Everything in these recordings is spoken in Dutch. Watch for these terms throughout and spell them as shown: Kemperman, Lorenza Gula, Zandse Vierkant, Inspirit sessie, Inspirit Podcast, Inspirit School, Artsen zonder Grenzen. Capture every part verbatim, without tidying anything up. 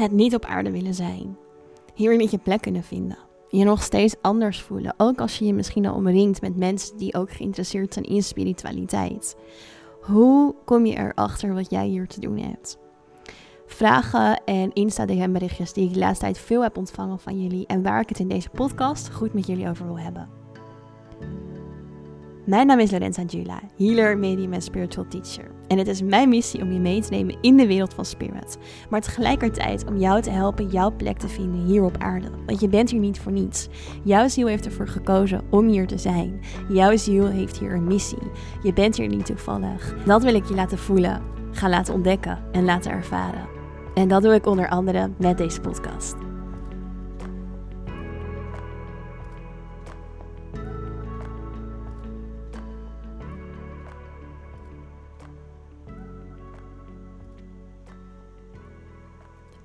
het niet op aarde willen zijn. Hierin niet je plek kunnen vinden. Je nog steeds anders voelen. Ook als je je misschien al omringt met mensen die ook geïnteresseerd zijn in spiritualiteit. Hoe kom je erachter wat jij hier te doen hebt? Vragen en Insta-D M berichtjes die ik de laatste tijd veel heb ontvangen van jullie. En waar ik het in deze podcast goed met jullie over wil hebben. Mijn naam is Lorenza Gula, healer, medium en spiritual teacher. En het is mijn missie om je mee te nemen in de wereld van spirit. Maar tegelijkertijd om jou te helpen jouw plek te vinden hier op aarde. Want je bent hier niet voor niets. Jouw ziel heeft ervoor gekozen om hier te zijn. Jouw ziel heeft hier een missie. Je bent hier niet toevallig. Dat wil ik je laten voelen, gaan laten ontdekken en laten ervaren. En dat doe ik onder andere met deze podcast.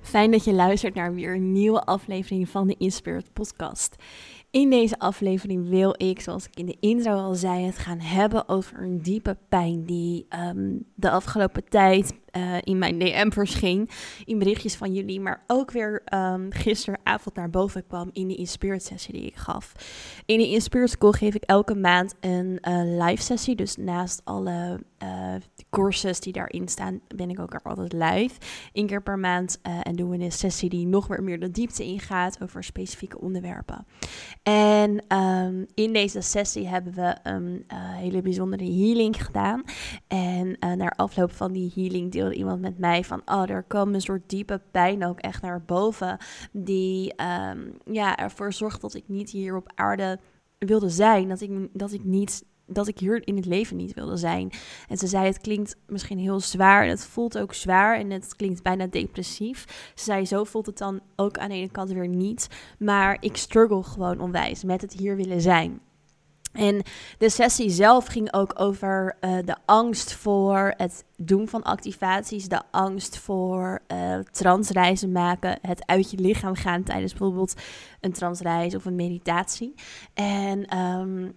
Fijn dat je luistert naar weer een nieuwe aflevering van de Inspirit Podcast. In deze aflevering wil ik, zoals ik in de intro al zei, het gaan hebben over een diepe pijn die um, de afgelopen tijd uh, in mijn D M verscheen, in berichtjes van jullie, maar ook weer um, gisteravond naar boven kwam in de Inspirit sessie die ik gaf. In de Inspirit School geef ik elke maand een uh, live sessie, dus naast alle uh, courses die daarin staan, ben ik ook er altijd live. Eén keer per maand uh, en doen we een sessie die nog weer meer de diepte ingaat over specifieke onderwerpen. En um, in deze sessie hebben we een uh, hele bijzondere healing gedaan. En uh, na afloop van die healing deelde iemand met mij van... oh, er kwam een soort diepe pijn ook echt naar boven... die um, ja, ervoor zorgt dat ik niet hier op aarde wilde zijn. Dat ik, dat ik niet... dat ik hier in het leven niet wilde zijn. En ze zei, het klinkt misschien heel zwaar... en het voelt ook zwaar en het klinkt bijna depressief. Ze zei, zo voelt het dan ook aan de ene kant weer niet... maar ik struggle gewoon onwijs met het hier willen zijn... En de sessie zelf ging ook over uh, de angst voor het doen van activaties, de angst voor uh, transreizen maken, het uit je lichaam gaan tijdens bijvoorbeeld een transreis of een meditatie. En um,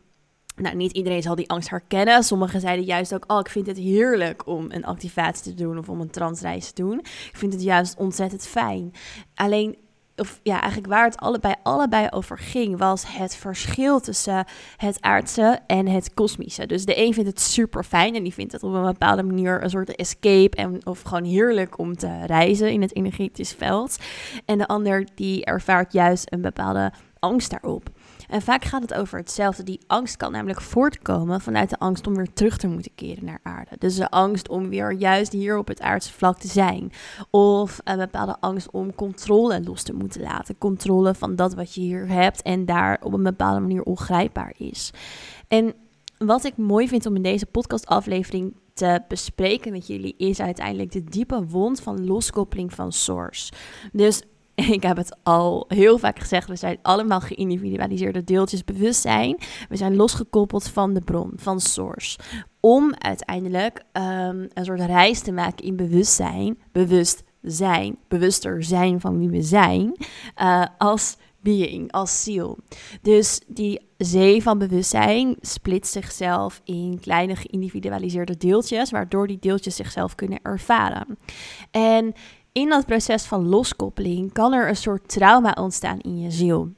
nou, niet iedereen zal die angst herkennen. Sommigen zeiden juist ook, oh, ik vind het heerlijk om een activatie te doen of om een transreis te doen. Ik vind het juist ontzettend fijn. Alleen... of ja, eigenlijk waar het allebei, allebei over ging, was het verschil tussen het aardse en het kosmische. Dus de een vindt het super fijn en die vindt het op een bepaalde manier een soort escape en of gewoon heerlijk om te reizen in het energetisch veld. En de ander die ervaart juist een bepaalde angst daarop. En vaak gaat het over hetzelfde. Die angst kan namelijk voortkomen vanuit de angst om weer terug te moeten keren naar aarde. Dus de angst om weer juist hier op het aardse vlak te zijn. Of een bepaalde angst om controle los te moeten laten. Controle van dat wat je hier hebt en daar op een bepaalde manier ongrijpbaar is. En wat ik mooi vind om in deze podcastaflevering te bespreken met jullie... is uiteindelijk de diepe wond van loskoppeling van Source. Dus... ik heb het al heel vaak gezegd, we zijn allemaal geïndividualiseerde deeltjes bewustzijn. We zijn losgekoppeld van de bron, van source. Om uiteindelijk um, een soort reis te maken in bewustzijn, bewust zijn, bewuster zijn van wie we zijn, uh, als being, als ziel. Dus die zee van bewustzijn splitst zichzelf in kleine geïndividualiseerde deeltjes, waardoor die deeltjes zichzelf kunnen ervaren. En... in dat proces van loskoppeling kan er een soort trauma ontstaan in je ziel.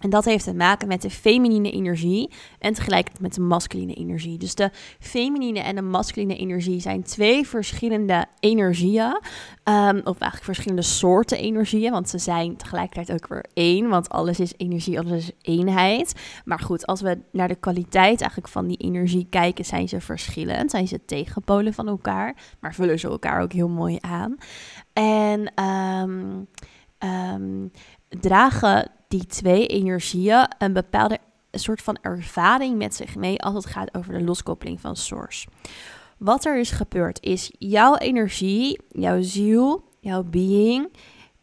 En dat heeft te maken met de feminine energie en tegelijkertijd met de masculine energie. Dus de feminine en de masculine energie zijn twee verschillende energieën. Um, of eigenlijk verschillende soorten energieën. Want ze zijn tegelijkertijd ook weer één. Want alles is energie, alles is eenheid. Maar goed, als we naar de kwaliteit eigenlijk van die energie kijken, zijn ze verschillend. Zijn ze tegenpolen van elkaar. Maar vullen ze elkaar ook heel mooi aan. En um, um, dragen... die twee energieën een bepaalde soort van ervaring met zich mee als het gaat over de loskoppeling van Source. Wat er is gebeurd is, jouw energie, jouw ziel, jouw being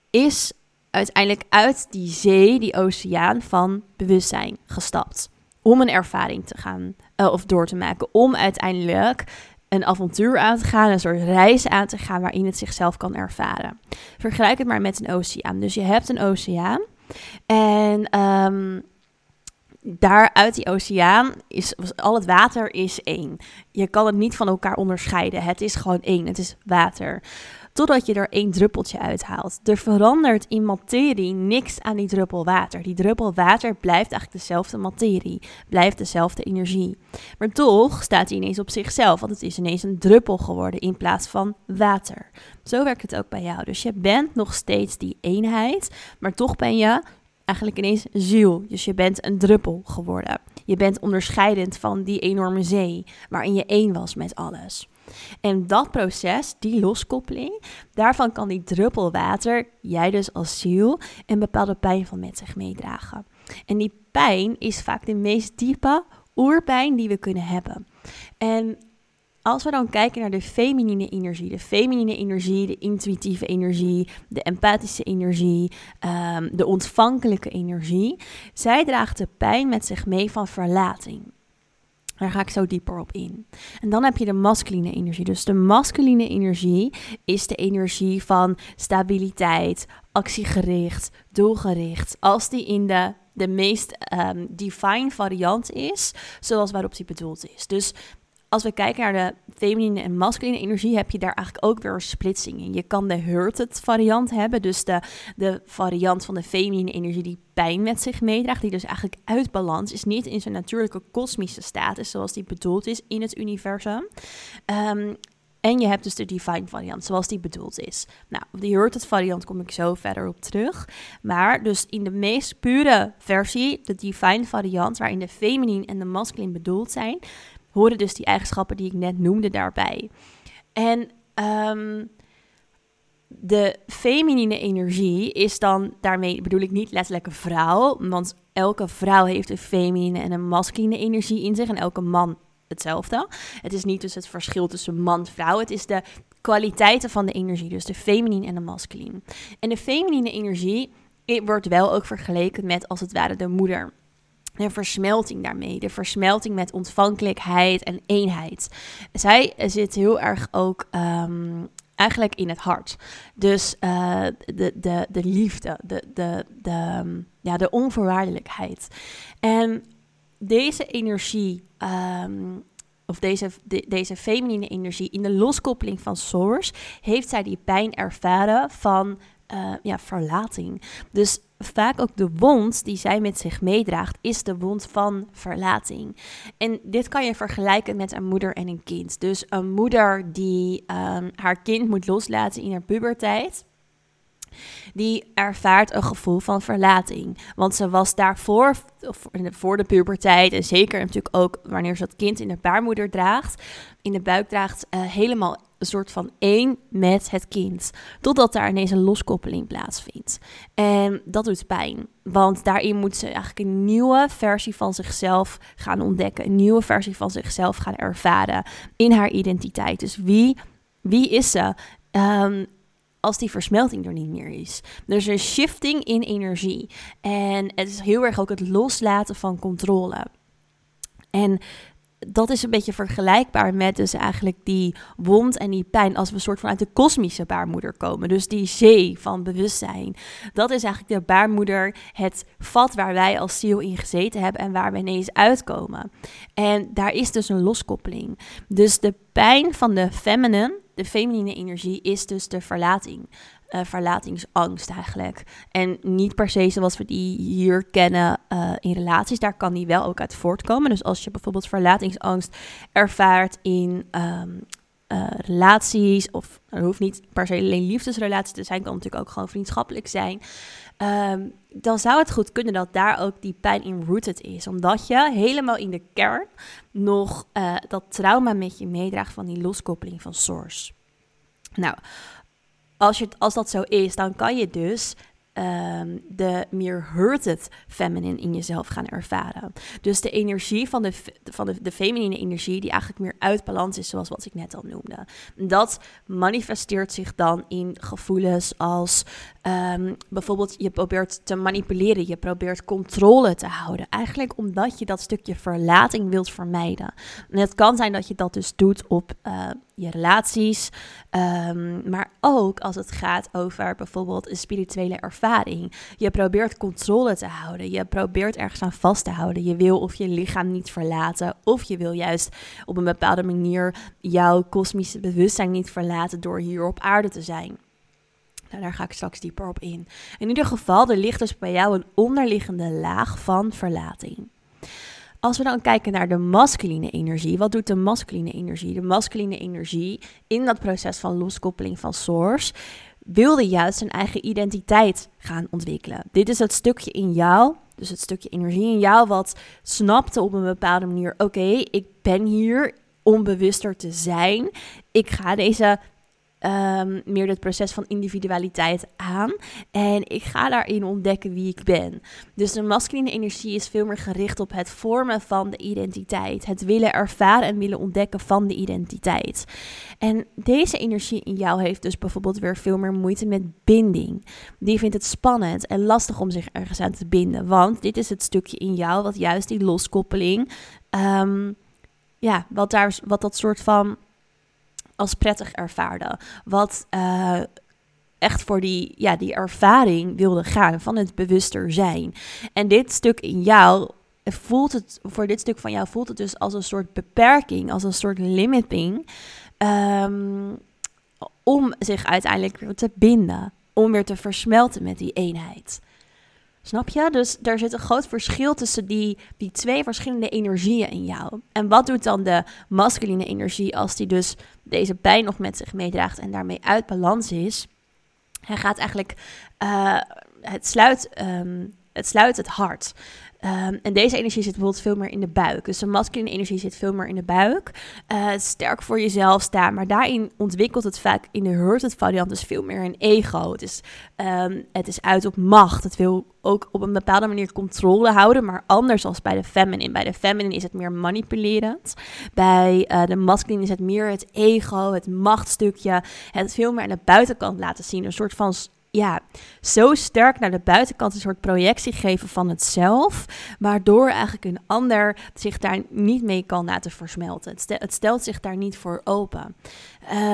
is uiteindelijk uit die zee, die oceaan van bewustzijn gestapt. Om een ervaring te gaan uh, of door te maken, om uiteindelijk een avontuur aan te gaan, een soort reis aan te gaan waarin het zichzelf kan ervaren. Vergelijk het maar met een oceaan. Dus je hebt een oceaan. En um, daar uit die oceaan is al het water is één. Je kan het niet van elkaar onderscheiden. Het is gewoon één. Het is water. totdat je er één druppeltje uithaalt. Er verandert in materie niks aan die druppel water. Die druppel water blijft eigenlijk dezelfde materie, blijft dezelfde energie. Maar toch staat hij ineens op zichzelf, want het is ineens een druppel geworden in plaats van water. Zo werkt het ook bij jou. Dus je bent nog steeds die eenheid, maar toch ben je eigenlijk ineens ziel. Dus je bent een druppel geworden. Je bent onderscheidend van die enorme zee, waarin je één was met alles. En dat proces, die loskoppeling, daarvan kan die druppel water, jij dus als ziel, een bepaalde pijn van met zich meedragen. En die pijn is vaak de meest diepe oerpijn die we kunnen hebben. En als we dan kijken naar de feminine energie, de feminine energie, de intuïtieve energie, de empathische energie, um, de ontvankelijke energie, zij draagt de pijn met zich mee van verlating. Daar ga ik zo dieper op in. En dan heb je de masculine energie. Dus de masculine energie is de energie van stabiliteit, actiegericht, doelgericht. Als die in de, de meest um, divine variant is, zoals waarop die bedoeld is. Dus als we kijken naar de feminine en masculine energie, heb je daar eigenlijk ook weer een splitsing in. Je kan de hurted variant hebben, dus de, de variant van de feminine energie die pijn met zich meedraagt, die dus eigenlijk uit balans is, niet in zijn natuurlijke kosmische status zoals die bedoeld is in het universum. Um, En je hebt dus de divine variant, zoals die bedoeld is. Nou, op die hurted variant kom ik zo verder op terug. Maar dus in de meest pure versie, de divine variant, waarin de feminine en de masculine bedoeld zijn, horen dus die eigenschappen die ik net noemde daarbij. En um, de feminine energie is dan, daarmee bedoel ik niet letterlijk een vrouw, want elke vrouw heeft een feminine en een masculine energie in zich en elke man hetzelfde. Het is niet dus het verschil tussen man en vrouw. Het is de kwaliteiten van de energie. Dus de feminine en de masculine. En de feminine energie wordt wel ook vergeleken met als het ware de moeder. De versmelting daarmee. De versmelting met ontvankelijkheid en eenheid. Zij zit heel erg ook um, eigenlijk in het hart. Dus uh, de, de, de liefde. De, de, de, ja, de onvoorwaardelijkheid. En deze energie, um, of deze, de, deze feminine energie, in de loskoppeling van Source, heeft zij die pijn ervaren van uh, ja, verlating. Dus vaak ook de wond die zij met zich meedraagt, is de wond van verlating. En dit kan je vergelijken met een moeder en een kind. Dus een moeder die um, haar kind moet loslaten in haar puberteit, die ervaart een gevoel van verlating. Want ze was daarvoor, voor de puberteit, en zeker natuurlijk ook wanneer ze dat kind in de baarmoeder draagt, in de buik draagt, uh, helemaal een soort van één met het kind. Totdat daar ineens een loskoppeling plaatsvindt. En dat doet pijn. Want daarin moet ze eigenlijk een nieuwe versie van zichzelf gaan ontdekken. Een nieuwe versie van zichzelf gaan ervaren in haar identiteit. Dus wie, wie is ze? Um, Als die versmelting er niet meer is. Dus een shifting in energie. En het is heel erg ook het loslaten van controle. En dat is een beetje vergelijkbaar met dus eigenlijk die wond en die pijn, als we een soort van uit de kosmische baarmoeder komen. Dus die zee van bewustzijn. Dat is eigenlijk de baarmoeder, het vat waar wij als ziel in gezeten hebben en waar we ineens uitkomen. En daar is dus een loskoppeling. Dus de pijn van de feminine, de feminine energie, is dus de verlating. Uh, verlatingsangst eigenlijk. En niet per se zoals we die hier kennen uh, in relaties. Daar kan die wel ook uit voortkomen. Dus als je bijvoorbeeld verlatingsangst ervaart in um, uh, relaties, of er hoeft niet per se alleen liefdesrelaties te zijn, kan natuurlijk ook gewoon vriendschappelijk zijn. Um, dan zou het goed kunnen dat daar ook die pijn in rooted is. Omdat je helemaal in de kern nog uh, dat trauma met je meedraagt van die loskoppeling van Source. Nou, als, je, als dat zo is, dan kan je dus um, de meer hurted feminine in jezelf gaan ervaren. Dus de energie van de, van de, de feminine energie die eigenlijk meer uit balans is, zoals wat ik net al noemde. Dat manifesteert zich dan in gevoelens als um, bijvoorbeeld je probeert te manipuleren, je probeert controle te houden. Eigenlijk omdat je dat stukje verlating wilt vermijden. En het kan zijn dat je dat dus doet op Uh, je relaties, um, maar ook als het gaat over bijvoorbeeld een spirituele ervaring. Je probeert controle te houden, je probeert ergens aan vast te houden. Je wil of je lichaam niet verlaten, of je wil juist op een bepaalde manier jouw kosmische bewustzijn niet verlaten door hier op aarde te zijn. Nou, daar ga ik straks dieper op in. In ieder geval, er ligt dus bij jou een onderliggende laag van verlating. Als we dan kijken naar de masculine energie, wat doet de masculine energie? De masculine energie in dat proces van loskoppeling van source wilde juist zijn eigen identiteit gaan ontwikkelen. Dit is het stukje in jou, dus het stukje energie in jou wat snapte op een bepaalde manier, oké, okay, ik ben hier om bewuster te zijn. Ik ga deze... Um, meer het proces van individualiteit aan. En ik ga daarin ontdekken wie ik ben. Dus de masculine energie is veel meer gericht op het vormen van de identiteit. Het willen ervaren en willen ontdekken van de identiteit. En deze energie in jou heeft dus bijvoorbeeld weer veel meer moeite met binding. Die vindt het spannend en lastig om zich ergens aan te binden. Want dit is het stukje in jou wat juist die loskoppeling... Um, ja, wat, daar, wat dat soort van... als prettig ervaarde. Wat uh, echt voor die, ja, die ervaring wilde gaan van het bewuster zijn. En dit stuk in jou voelt het, voor dit stuk van jou voelt het dus als een soort beperking, als een soort limiting. Um, om zich uiteindelijk weer te binden. Om weer te versmelten met die eenheid. Snap je? Dus er zit een groot verschil tussen die, die twee verschillende energieën in jou. En wat doet dan de masculine energie als die dus deze pijn nog met zich meedraagt en daarmee uit balans is? Hij gaat eigenlijk, uh, het, sluit, um, het sluit het hart. Um, en deze energie zit bijvoorbeeld veel meer in de buik. Dus de masculine energie zit veel meer in de buik. Uh, sterk voor jezelf staan. Maar daarin ontwikkelt het vaak in de hurted variant dus veel meer een ego. Het is, um, het is uit op macht. Het wil ook op een bepaalde manier controle houden. Maar anders als bij de feminine. Bij de feminine is het meer manipulerend. Bij uh, de masculine is het meer het ego, het machtstukje. Het veel meer aan de buitenkant laten zien. Een soort van... ja, zo sterk naar de buitenkant een soort projectie geven van het zelf, waardoor eigenlijk een ander zich daar niet mee kan laten versmelten. Het stelt, het stelt zich daar niet voor open.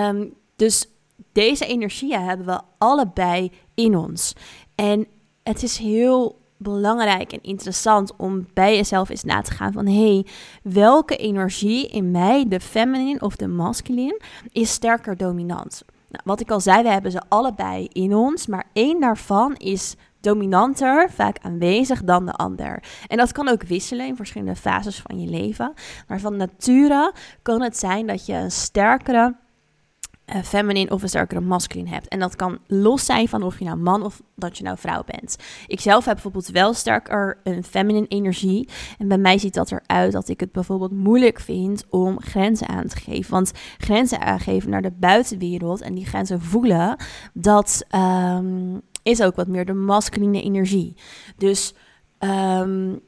Um, dus deze energieën hebben we allebei in ons. En het is heel belangrijk en interessant om bij jezelf eens na te gaan van hey, welke energie in mij, de feminine of de masculine, is sterker dominant? Nou, wat ik al zei, we hebben ze allebei in ons, maar één daarvan is dominanter, vaak aanwezig dan de ander. En dat kan ook wisselen in verschillende fases van je leven. Maar van nature kan het zijn dat je een sterkere uh, feminine of een sterkere masculine hebt. En dat kan los zijn van of je nou man of dat je nou vrouw bent. Ik zelf heb bijvoorbeeld wel sterker een feminine energie. En bij mij ziet dat eruit dat ik het bijvoorbeeld moeilijk vind om grenzen aan te geven. Want grenzen aangeven naar de buitenwereld en die grenzen voelen, dat um, is ook wat meer de masculine energie. Dus um,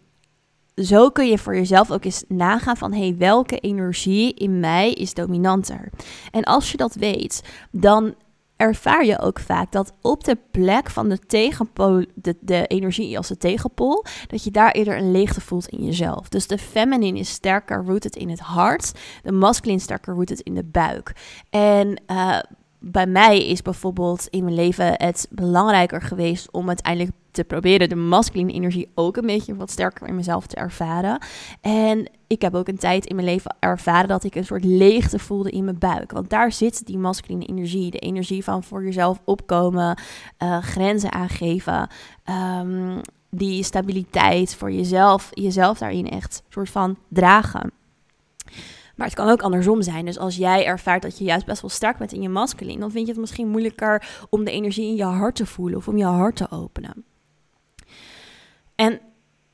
zo kun je voor jezelf ook eens nagaan van hey, welke energie in mij is dominanter? En als je dat weet, dan... ervaar je ook vaak dat op de plek van de tegenpool, de, de energie als de tegenpool, dat je daar eerder een leegte voelt in jezelf. Dus de feminine is sterker rooted in het hart, de masculine sterker rooted in de buik. En uh, bij mij is bijvoorbeeld in mijn leven het belangrijker geweest om uiteindelijk te proberen de masculine energie ook een beetje wat sterker in mezelf te ervaren. En ik heb ook een tijd in mijn leven ervaren dat ik een soort leegte voelde in mijn buik. Want daar zit die masculine energie. De energie van voor jezelf opkomen, uh, grenzen aangeven. Um, die stabiliteit voor jezelf, jezelf daarin echt soort van dragen. Maar het kan ook andersom zijn. Dus als jij ervaart dat je juist best wel sterk bent in je masculine, dan vind je het misschien moeilijker om de energie in je hart te voelen of om je hart te openen. En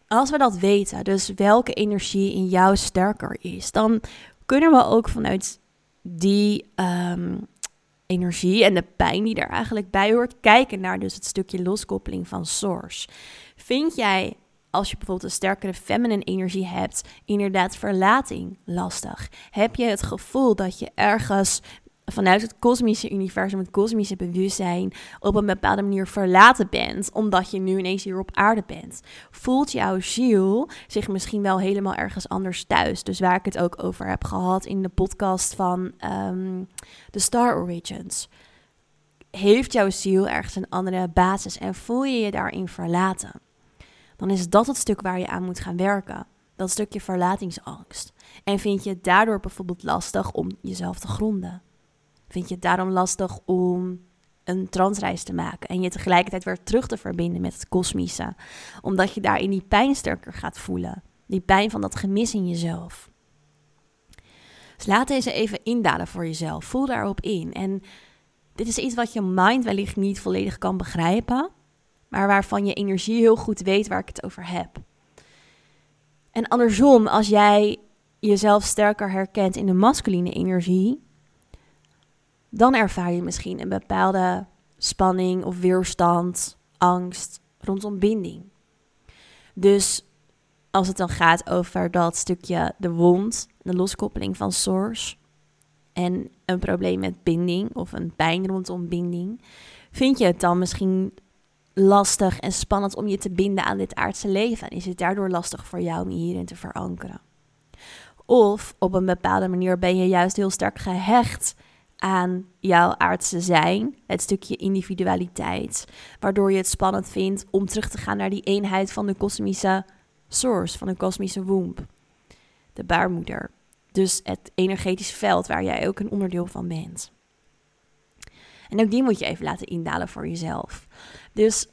als we dat weten, dus welke energie in jou sterker is, dan kunnen we ook vanuit die um, energie en de pijn die er eigenlijk bij hoort, kijken naar dus het stukje loskoppeling van source. Vind jij, als je bijvoorbeeld een sterkere feminine energie hebt, inderdaad verlating lastig? Heb je het gevoel dat je ergens vanuit het kosmische universum, het kosmische bewustzijn, op een bepaalde manier verlaten bent, omdat je nu ineens hier op aarde bent. Voelt jouw ziel zich misschien wel helemaal ergens anders thuis. Dus waar ik het ook over heb gehad in de podcast van um, de Star Origins. Heeft jouw ziel ergens een andere basis en voel je je daarin verlaten? Dan is dat het stuk waar je aan moet gaan werken. Dat stukje verlatingsangst. En vind je het daardoor bijvoorbeeld lastig om jezelf te gronden? Vind je het daarom lastig om een transreis te maken en je tegelijkertijd weer terug te verbinden met het kosmische? Omdat je daarin die pijn sterker gaat voelen. Die pijn van dat gemis in jezelf. Dus laat deze even indalen voor jezelf. Voel daarop in. En dit is iets wat je mind wellicht niet volledig kan begrijpen, maar waarvan je energie heel goed weet waar ik het over heb. En andersom, als jij jezelf sterker herkent in de masculine energie, dan ervaar je misschien een bepaalde spanning of weerstand, angst rondom binding. Dus als het dan gaat over dat stukje de wond, de loskoppeling van source en een probleem met binding of een pijn rondom binding, vind je het dan misschien lastig en spannend om je te binden aan dit aardse leven? En is het daardoor lastig voor jou om je hierin te verankeren? Of op een bepaalde manier ben je juist heel sterk gehecht aan jouw aardse zijn, het stukje individualiteit, waardoor je het spannend vindt om terug te gaan naar die eenheid van de kosmische source, van de kosmische womb, de baarmoeder. Dus het energetisch veld waar jij ook een onderdeel van bent. En ook die moet je even laten indalen voor jezelf. Dus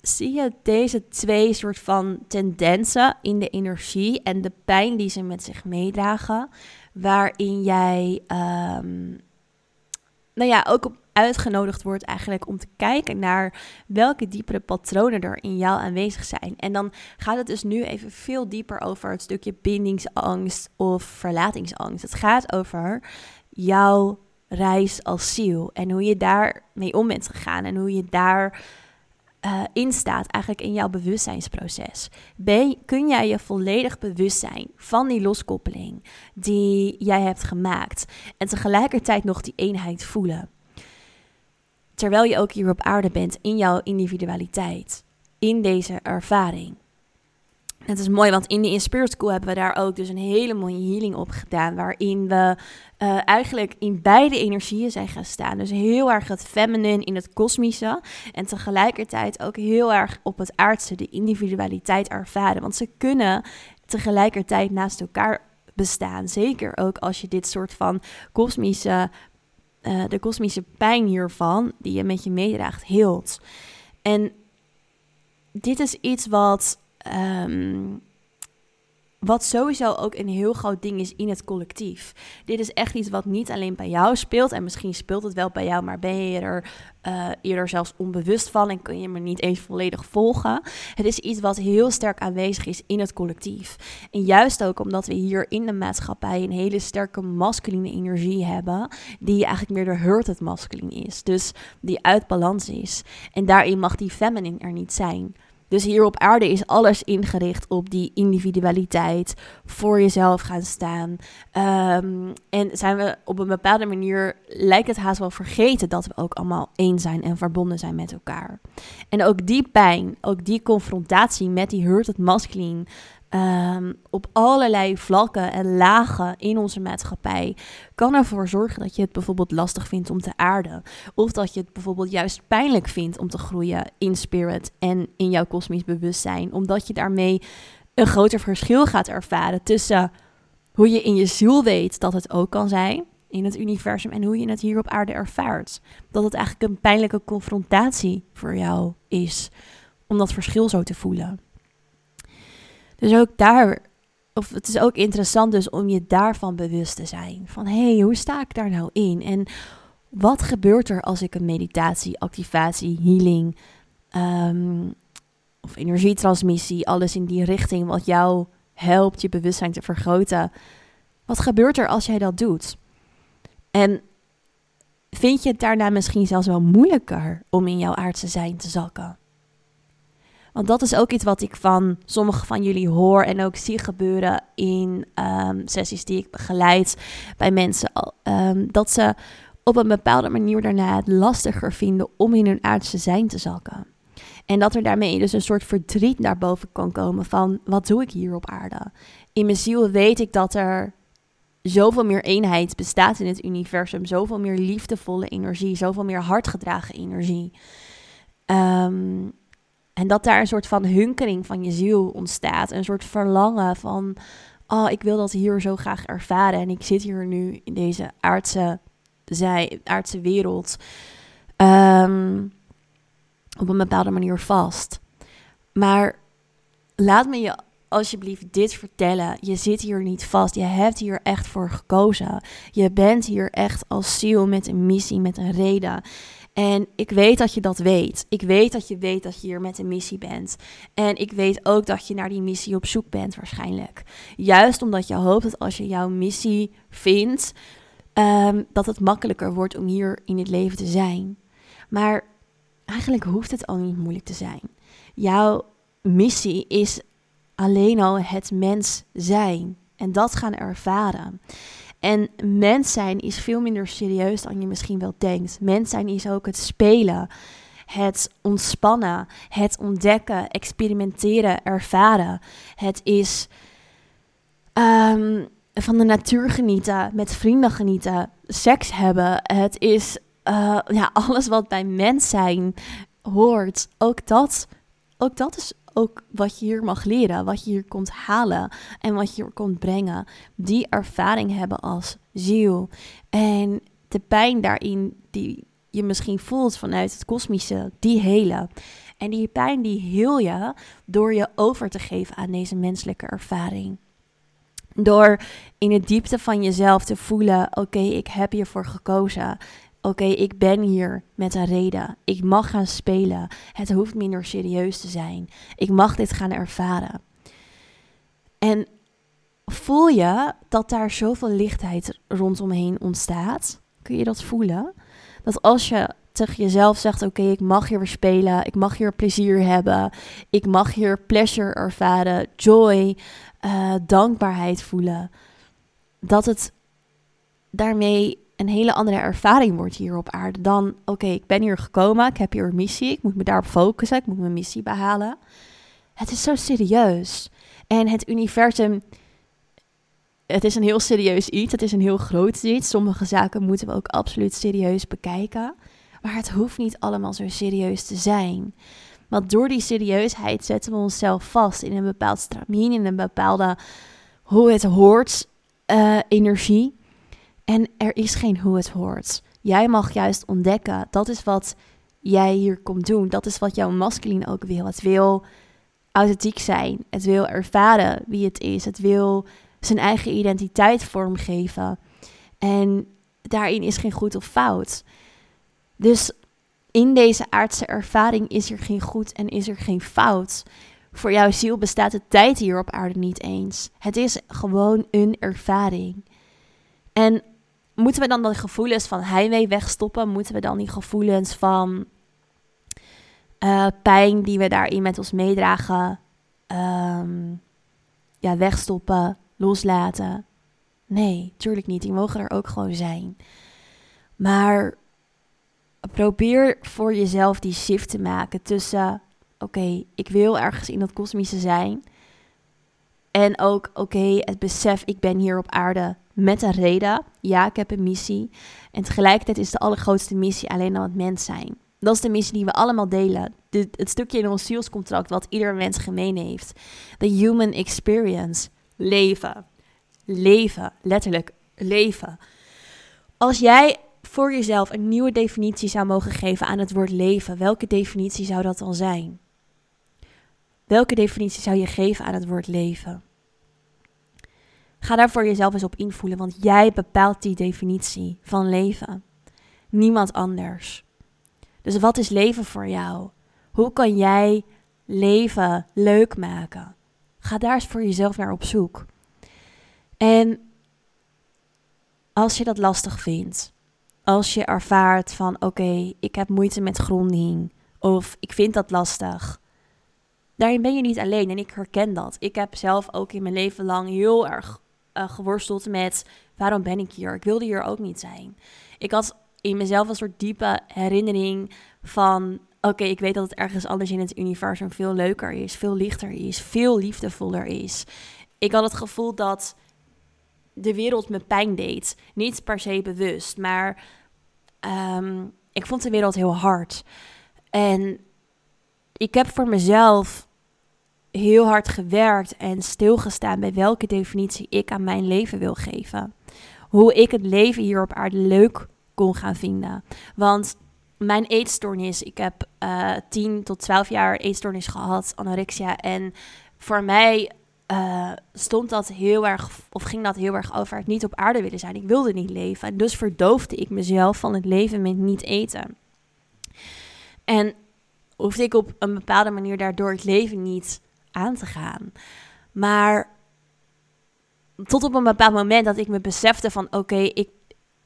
zie je deze twee soort van tendensen in de energie en de pijn die ze met zich meedragen, waarin jij um, nou ja, ook op uitgenodigd wordt eigenlijk om te kijken naar welke diepere patronen er in jou aanwezig zijn. En dan gaat het dus nu even veel dieper over het stukje bindingsangst of verlatingsangst. Het gaat over jouw reis als ziel en hoe je daarmee om bent gegaan en hoe je daar uh, in staat eigenlijk in jouw bewustzijnsproces. Ben, kun jij je volledig bewust zijn van die loskoppeling die jij hebt gemaakt en tegelijkertijd nog die eenheid voelen? Terwijl je ook hier op aarde bent in jouw individualiteit, in deze ervaring. Het is mooi, want in de Inspirit School hebben we daar ook dus een hele mooie healing op gedaan, waarin we uh, eigenlijk in beide energieën zijn gaan staan. Dus heel erg het feminine in het kosmische en tegelijkertijd ook heel erg op het aardse, de individualiteit ervaren. Want ze kunnen tegelijkertijd naast elkaar bestaan. Zeker ook als je dit soort van kosmische, uh, de kosmische pijn hiervan, die je met je meedraagt, heelt. En dit is iets wat... Um, wat sowieso ook een heel groot ding is in het collectief. Dit is echt iets wat niet alleen bij jou speelt. En misschien speelt het wel bij jou, maar ben je er uh, eerder zelfs onbewust van en kun je me niet eens volledig volgen. Het is iets wat heel sterk aanwezig is in het collectief. En juist ook omdat we hier in de maatschappij een hele sterke masculine energie hebben, die eigenlijk meer de hurted masculine is. Dus die uit balans is. En daarin mag die feminine er niet zijn. Dus hier op aarde is alles ingericht op die individualiteit, voor jezelf gaan staan. Um, en zijn we op een bepaalde manier, lijkt het haast wel vergeten dat we ook allemaal één zijn en verbonden zijn met elkaar. En ook die pijn, ook die confrontatie met die hurted masculine, um, op allerlei vlakken en lagen in onze maatschappij, kan ervoor zorgen dat je het bijvoorbeeld lastig vindt om te aarden. Of dat je het bijvoorbeeld juist pijnlijk vindt om te groeien in spirit en in jouw kosmisch bewustzijn. Omdat je daarmee een groter verschil gaat ervaren tussen hoe je in je ziel weet dat het ook kan zijn in het universum en hoe je het hier op aarde ervaart. Dat het eigenlijk een pijnlijke confrontatie voor jou is om dat verschil zo te voelen. Dus ook daar... Of het is ook interessant dus om je daarvan bewust te zijn. Van hé, hey, hoe sta ik daar nou in? En wat gebeurt er als ik een meditatie, activatie, healing um, of energietransmissie, alles in die richting wat jou helpt je bewustzijn te vergroten. Wat gebeurt er als jij dat doet? En vind je het daarna misschien zelfs wel moeilijker om in jouw aardse zijn te zakken? Want dat is ook iets wat ik van sommige van jullie hoor en ook zie gebeuren in um, sessies die ik begeleid bij mensen. Um, dat ze op een bepaalde manier daarna het lastiger vinden om in hun aardse zijn te zakken. En dat er daarmee dus een soort verdriet naar boven kan komen van wat doe ik hier op aarde? In mijn ziel weet ik dat er zoveel meer eenheid bestaat in het universum. Zoveel meer liefdevolle energie. Zoveel meer hartgedragen energie. Um, en dat daar een soort van hunkering van je ziel ontstaat. Een soort verlangen van, oh, ik wil dat hier zo graag ervaren. En ik zit hier nu in deze aardse, zij, aardse wereld um, op een bepaalde manier vast. Maar laat me je alsjeblieft dit vertellen. Je zit hier niet vast. Je hebt hier echt voor gekozen. Je bent hier echt als ziel met een missie, met een reden. En ik weet dat je dat weet. Ik weet dat je weet dat je hier met een missie bent. En ik weet ook dat je naar die missie op zoek bent waarschijnlijk. Juist omdat je hoopt dat als je jouw missie vindt, um, dat het makkelijker wordt om hier in het leven te zijn. Maar eigenlijk hoeft het ook niet moeilijk te zijn. Jouw missie is alleen al het mens zijn. En dat gaan ervaren. En mens zijn is veel minder serieus dan je misschien wel denkt. Mens zijn is ook het spelen. Het ontspannen. Het ontdekken. Experimenteren. Ervaren. Het is um, van de natuur genieten. Met vrienden genieten. Seks hebben. Het is uh, ja, alles wat bij mens zijn hoort. Ook dat, ook dat is ook wat je hier mag leren, wat je hier komt halen en wat je hier komt brengen. Die ervaring hebben als ziel. En de pijn daarin die je misschien voelt vanuit het kosmische, die helen. En die pijn die heel je door je over te geven aan deze menselijke ervaring. Door in de diepte van jezelf te voelen, oké, okay, ik heb hiervoor gekozen. Oké, okay, ik ben hier met een reden. Ik mag gaan spelen. Het hoeft minder serieus te zijn. Ik mag dit gaan ervaren. En voel je dat daar zoveel lichtheid rondomheen ontstaat? Kun je dat voelen? Dat als je tegen jezelf zegt, oké, okay, ik mag hier weer spelen. Ik mag hier plezier hebben. Ik mag hier pleasure ervaren. Joy, uh, dankbaarheid voelen. Dat het daarmee een hele andere ervaring wordt hier op aarde dan, oké, okay, ik ben hier gekomen, ik heb hier een missie, ik moet me daarop focussen, ik moet mijn missie behalen. Het is zo serieus. En het universum, het is een heel serieus iets, het is een heel groot iets. Sommige zaken moeten we ook absoluut serieus bekijken. Maar het hoeft niet allemaal zo serieus te zijn. Want door die serieusheid zetten we onszelf vast in een bepaald stramien, in een bepaalde, hoe het hoort, uh, energie. En er is geen hoe het hoort. Jij mag juist ontdekken. Dat is wat jij hier komt doen. Dat is wat jouw masculine ook wil. Het wil authentiek zijn. Het wil ervaren wie het is. Het wil zijn eigen identiteit vormgeven. En daarin is geen goed of fout. Dus in deze aardse ervaring is er geen goed en is er geen fout. Voor jouw ziel bestaat de tijd hier op aarde niet eens. Het is gewoon een ervaring. En moeten we dan de gevoelens van heimwee wegstoppen? Moeten we dan die gevoelens van uh, pijn die we daarin met ons meedragen, um, ja, wegstoppen, loslaten? Nee, tuurlijk niet. Die mogen er ook gewoon zijn. Maar probeer voor jezelf die shift te maken tussen, oké, okay, ik wil ergens in dat kosmische zijn. En ook, oké, okay, het besef, ik ben hier op aarde met een reden. Ja, ik heb een missie. En tegelijkertijd is de allergrootste missie alleen al het mens zijn. Dat is de missie die we allemaal delen. De, het stukje in ons zielscontract wat ieder mens gemeen heeft. De human experience. Leven. Leven. Letterlijk leven. Als jij voor jezelf een nieuwe definitie zou mogen geven aan het woord leven, welke definitie zou dat dan zijn? Welke definitie zou je geven aan het woord leven? Ga daar voor jezelf eens op invoelen, want jij bepaalt die definitie van leven. Niemand anders. Dus wat is leven voor jou? Hoe kan jij leven leuk maken? Ga daar eens voor jezelf naar op zoek. En als je dat lastig vindt, als je ervaart van oké, okay, ik heb moeite met gronding, of ik vind dat lastig, daarin ben je niet alleen en ik herken dat. Ik heb zelf ook in mijn leven lang heel erg uh, geworsteld met waarom ben ik hier? Ik wilde hier ook niet zijn. Ik had in mezelf een soort diepe herinnering van... Oké, okay, ik weet dat het ergens anders in het universum veel leuker is, veel lichter is, veel liefdevoller is. Ik had het gevoel dat de wereld me pijn deed. Niet per se bewust, maar um, ik vond de wereld heel hard. En ik heb voor mezelf heel hard gewerkt en stilgestaan bij welke definitie ik aan mijn leven wil geven. Hoe ik het leven hier op aarde leuk kon gaan vinden. Want... mijn eetstoornis, ik heb uh, tien tot twaalf jaar eetstoornis gehad, anorexia. En voor mij uh, stond dat heel erg, of ging dat heel erg over het niet op aarde willen zijn. Ik wilde niet leven. En dus verdoofde ik mezelf van het leven met niet eten. En hoefde ik op een bepaalde manier daardoor het leven niet aan te gaan. Maar tot op een bepaald moment dat ik me besefte van oké, okay, ik...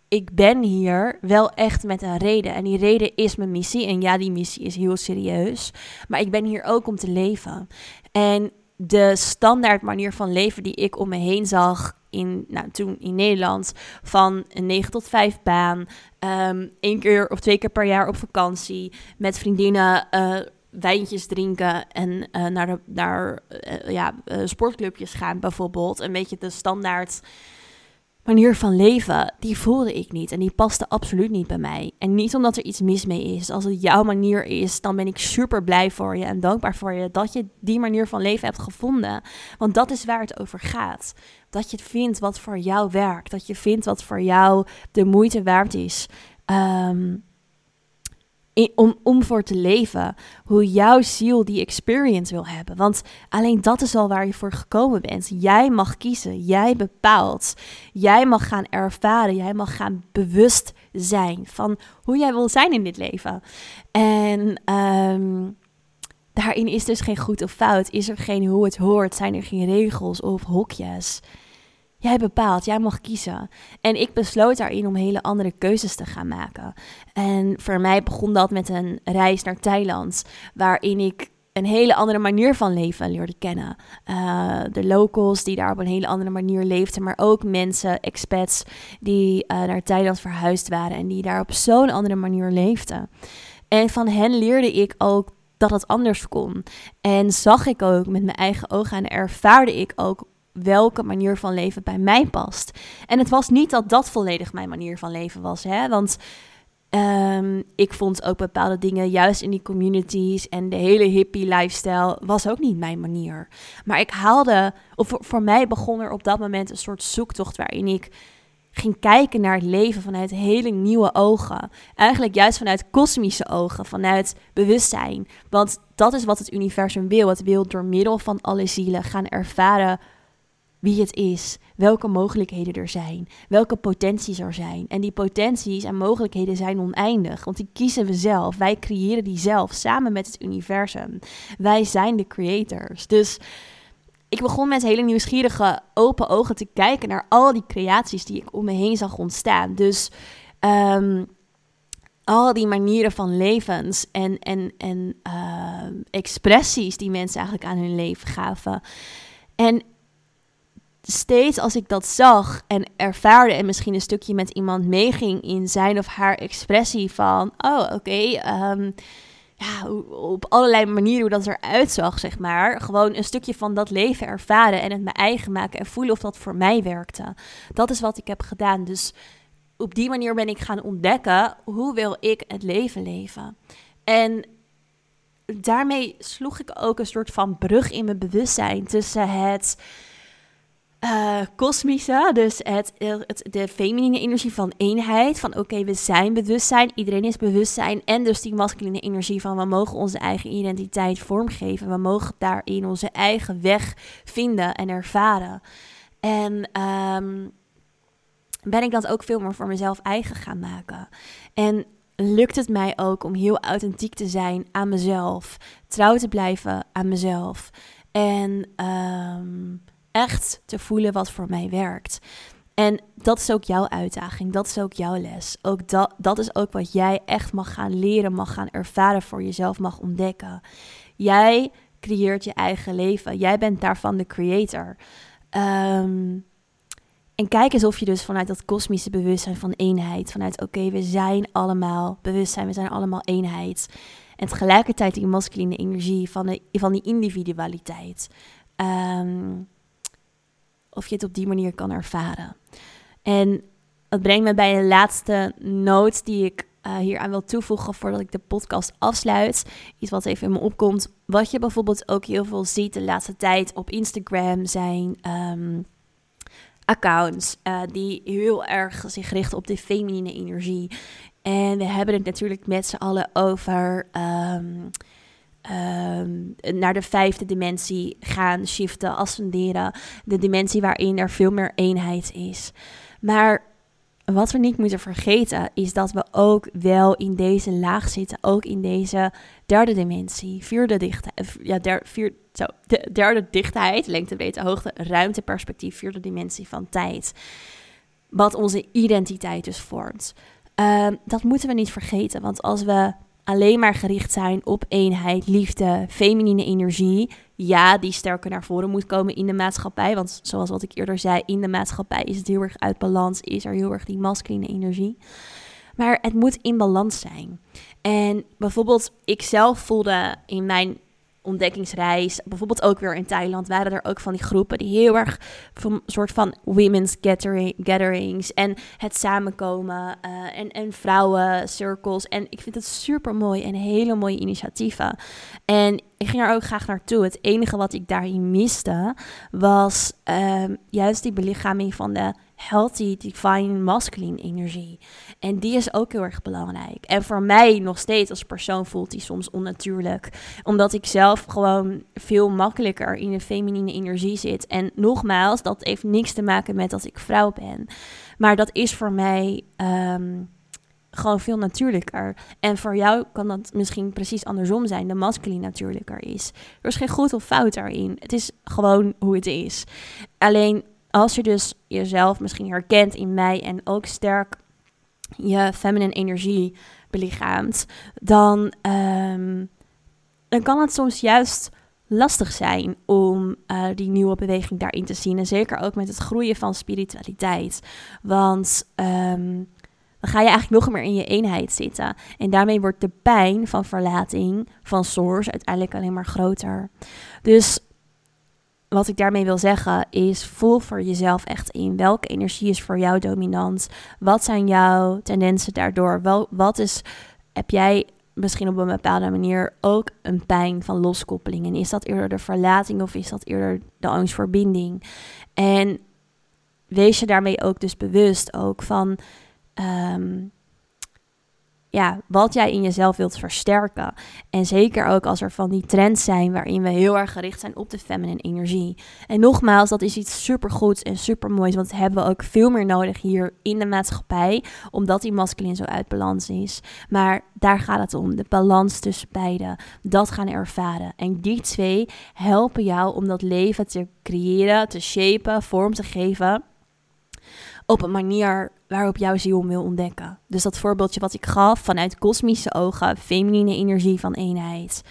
ik ben hier wel echt met een reden. En die reden is mijn missie. En ja, die missie is heel serieus. Maar ik ben hier ook om te leven. En de standaard manier van leven die ik om me heen zag... in, nou, toen in Nederland, van een negen tot vijf baan... Um, één keer of twee keer per jaar op vakantie... met vriendinnen uh, wijntjes drinken... en uh, naar, de, naar uh, ja, uh, sportclubjes gaan bijvoorbeeld. Een beetje de standaard... manier van leven, die voelde ik niet. En die paste absoluut niet bij mij. En niet omdat er iets mis mee is. Als het jouw manier is, dan ben ik super blij voor je en dankbaar voor je... dat je die manier van leven hebt gevonden. Want dat is waar het over gaat. Dat je vindt wat voor jou werkt. Dat je vindt wat voor jou de moeite waard is. Um, in, om, om voor te leven. Hoe jouw ziel die experience wil hebben. Want alleen dat is al waar je voor gekomen bent. Jij mag kiezen. Jij bepaalt. Jij mag gaan ervaren. Jij mag gaan bewust zijn van hoe jij wil zijn in dit leven. En um, daarin is dus geen goed of fout. Is er geen hoe het hoort. Zijn er geen regels of hokjes. Jij bepaalt, jij mag kiezen. En ik besloot daarin om hele andere keuzes te gaan maken. En voor mij begon dat met een reis naar Thailand... waarin ik een hele andere manier van leven leerde kennen. Uh, de locals die daar op een hele andere manier leefden... maar ook mensen, expats, die uh, naar Thailand verhuisd waren... en die daar op zo'n andere manier leefden. En van hen leerde ik ook... dat het anders kon. En zag ik ook met mijn eigen ogen en ervaarde ik ook... welke manier van leven bij mij past. En het was niet dat dat volledig mijn manier van leven was. Hè? Want um, ik vond ook bepaalde dingen juist in die communities... en de hele hippie lifestyle was ook niet mijn manier. Maar ik haalde... of voor, voor mij begon er op dat moment een soort zoektocht... waarin ik ging kijken naar het leven vanuit hele nieuwe ogen. Eigenlijk juist vanuit kosmische ogen, vanuit bewustzijn. Want dat is wat het universum wil. Het wil door middel van alle zielen gaan ervaren... wie het is, welke mogelijkheden er zijn, welke potenties er zijn. En die potenties en mogelijkheden zijn oneindig, want die kiezen we zelf. Wij creëren die zelf, samen met het universum. Wij zijn de creators. Dus ik begon met hele nieuwsgierige, open ogen te kijken naar al die creaties die ik om me heen zag ontstaan. Dus um, al die manieren van levens en, en, en uh, expressies die mensen eigenlijk aan hun leven gaven. En steeds als ik dat zag en ervaarde en misschien een stukje met iemand meeging in zijn of haar expressie van... oh, oké, okay, um, ja, op allerlei manieren hoe dat eruit zag, zeg maar. Gewoon een stukje van dat leven ervaren en het mijn eigen maken en voelen of dat voor mij werkte. Dat is wat ik heb gedaan. Dus op die manier ben ik gaan ontdekken hoe wil ik het leven leven. En daarmee sloeg ik ook een soort van brug in mijn bewustzijn tussen het... Uh, kosmische, dus het, het, de feminine energie van eenheid, van oké, okay, we zijn bewustzijn, iedereen is bewustzijn, en dus die masculine energie van we mogen onze eigen identiteit vormgeven, we mogen daarin onze eigen weg vinden en ervaren. En um, ben ik dat ook veel meer voor mezelf eigen gaan maken. En lukt het mij ook om heel authentiek te zijn aan mezelf, trouw te blijven aan mezelf, en um, echt te voelen wat voor mij werkt. En dat is ook jouw uitdaging. Dat is ook jouw les. Ook dat, dat is ook wat jij echt mag gaan leren, mag gaan ervaren, voor jezelf mag ontdekken. Jij creëert je eigen leven. Jij bent daarvan de creator. Um, En kijk eens of je dus vanuit dat kosmische bewustzijn van eenheid, vanuit oké, okay, we zijn allemaal bewustzijn, we zijn allemaal eenheid. En tegelijkertijd die masculine energie van, de, van die individualiteit. Um, of je het op die manier kan ervaren. En dat brengt me bij de laatste noot die ik uh, hieraan wil toevoegen voordat ik de podcast afsluit. Iets wat even in me opkomt. Wat je bijvoorbeeld ook heel veel ziet de laatste tijd op Instagram zijn um, accounts uh, die heel erg zich richten op de feminine energie. En we hebben het natuurlijk met z'n allen over um, um, naar de vijfde dimensie gaan, shiften, ascenderen. De dimensie waarin er veel meer eenheid is. Maar wat we niet moeten vergeten is dat we ook wel in deze laag zitten. Ook in deze derde dimensie, vierde dichtheid, ja, der, vier, zo, de, derde dichtheid, lengte, breedte, hoogte, ruimteperspectief, vierde dimensie van tijd. Wat onze identiteit dus vormt. Uh, dat moeten we niet vergeten, want als we alleen maar gericht zijn op eenheid, liefde, feminine energie, ja, die sterker naar voren moet komen in de maatschappij, want zoals wat ik eerder zei, in de maatschappij is het heel erg uit balans, is er heel erg die masculine energie, maar het moet in balans zijn. En bijvoorbeeld, ik zelf voelde in mijn ontdekkingsreis, bijvoorbeeld ook weer in Thailand, waren er ook van die groepen die heel erg van soort van women's gathering, gatherings en het samenkomen uh, en, en vrouwencirkels. En ik vind het super mooi en hele mooie initiatieven. En ik ging er ook graag naartoe. Het enige wat ik daarin miste was uh, juist die belichaming van de healthy, divine, masculine energie. En die is ook heel erg belangrijk. En voor mij nog steeds als persoon voelt die soms onnatuurlijk. Omdat ik zelf gewoon veel makkelijker in de feminine energie zit. En nogmaals, dat heeft niks te maken met dat ik vrouw ben. Maar dat is voor mij um, gewoon veel natuurlijker. En voor jou kan dat misschien precies andersom zijn. De masculine natuurlijker is. Er is geen goed of fout daarin. Het is gewoon hoe het is. Alleen als je dus jezelf misschien herkent in mij en ook sterk je feminine energie belichaamt, dan, um, dan kan het soms juist lastig zijn om uh, die nieuwe beweging daarin te zien. En zeker ook met het groeien van spiritualiteit. Want um, dan ga je eigenlijk nog meer in je eenheid zitten. En daarmee wordt de pijn van verlating van source uiteindelijk alleen maar groter. Dus wat ik daarmee wil zeggen is, voel voor jezelf echt in. Welke energie is voor jou dominant? Wat zijn jouw tendensen daardoor? Wel, wat is, heb jij misschien op een bepaalde manier ook een pijn van loskoppeling? En is dat eerder de verlating of is dat eerder de angst voor binding? En wees je daarmee ook dus bewust ook van Um, Ja, wat jij in jezelf wilt versterken. En zeker ook als er van die trends zijn waarin we heel erg gericht zijn op de feminine energie. En nogmaals, dat is iets supergoeds en supermoois. Want dat hebben we ook veel meer nodig hier in de maatschappij. Omdat die masculine zo uit balans is. Maar daar gaat het om. De balans tussen beide. Dat gaan ervaren. En die twee helpen jou om dat leven te creëren, te shapen, vorm te geven op een manier waarop jouw ziel wil ontdekken. Dus dat voorbeeldje wat ik gaf, vanuit kosmische ogen, feminine energie van eenheid,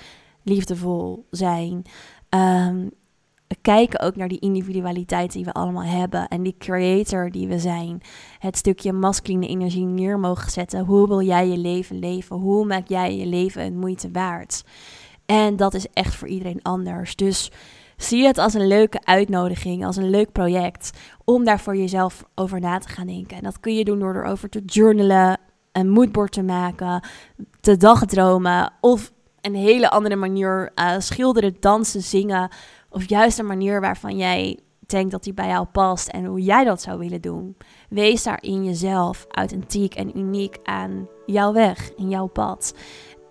liefdevol zijn. Um, kijken ook naar die individualiteit die we allemaal hebben en die creator die we zijn. Het stukje masculine energie neer mogen zetten. Hoe wil jij je leven leven? Hoe maak jij je leven een moeite waard? En dat is echt voor iedereen anders. Dus zie het als een leuke uitnodiging, als een leuk project om daar voor jezelf over na te gaan denken. En dat kun je doen door erover te journalen, een moodboard te maken, te dagdromen of een hele andere manier uh, schilderen, dansen, zingen. Of juist een manier waarvan jij denkt dat die bij jou past en hoe jij dat zou willen doen. Wees daarin jezelf authentiek en uniek aan jouw weg, in jouw pad.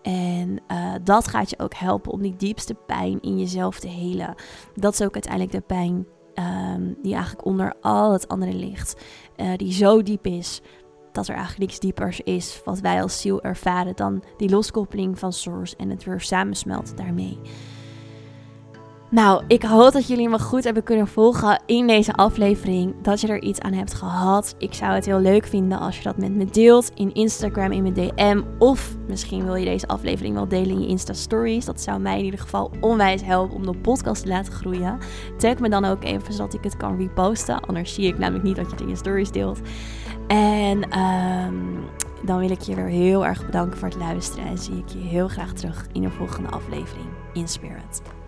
En uh, dat gaat je ook helpen om die diepste pijn in jezelf te helen. Dat is ook uiteindelijk de pijn um, die eigenlijk onder al het andere ligt. Uh, die zo diep is dat er eigenlijk niks diepers is wat wij als ziel ervaren dan die loskoppeling van Source en het weer samensmelt daarmee. Nou, ik hoop dat jullie me goed hebben kunnen volgen in deze aflevering. Dat je er iets aan hebt gehad. Ik zou het heel leuk vinden als je dat met me deelt in Instagram, in mijn D M. Of misschien wil je deze aflevering wel delen in je Insta Stories. Dat zou mij in ieder geval onwijs helpen om de podcast te laten groeien. Tag me dan ook even zodat ik het kan reposten. Anders zie ik namelijk niet dat je het in je stories deelt. En um, dan wil ik je weer heel erg bedanken voor het luisteren. En zie ik je heel graag terug in de volgende aflevering. Inspirit.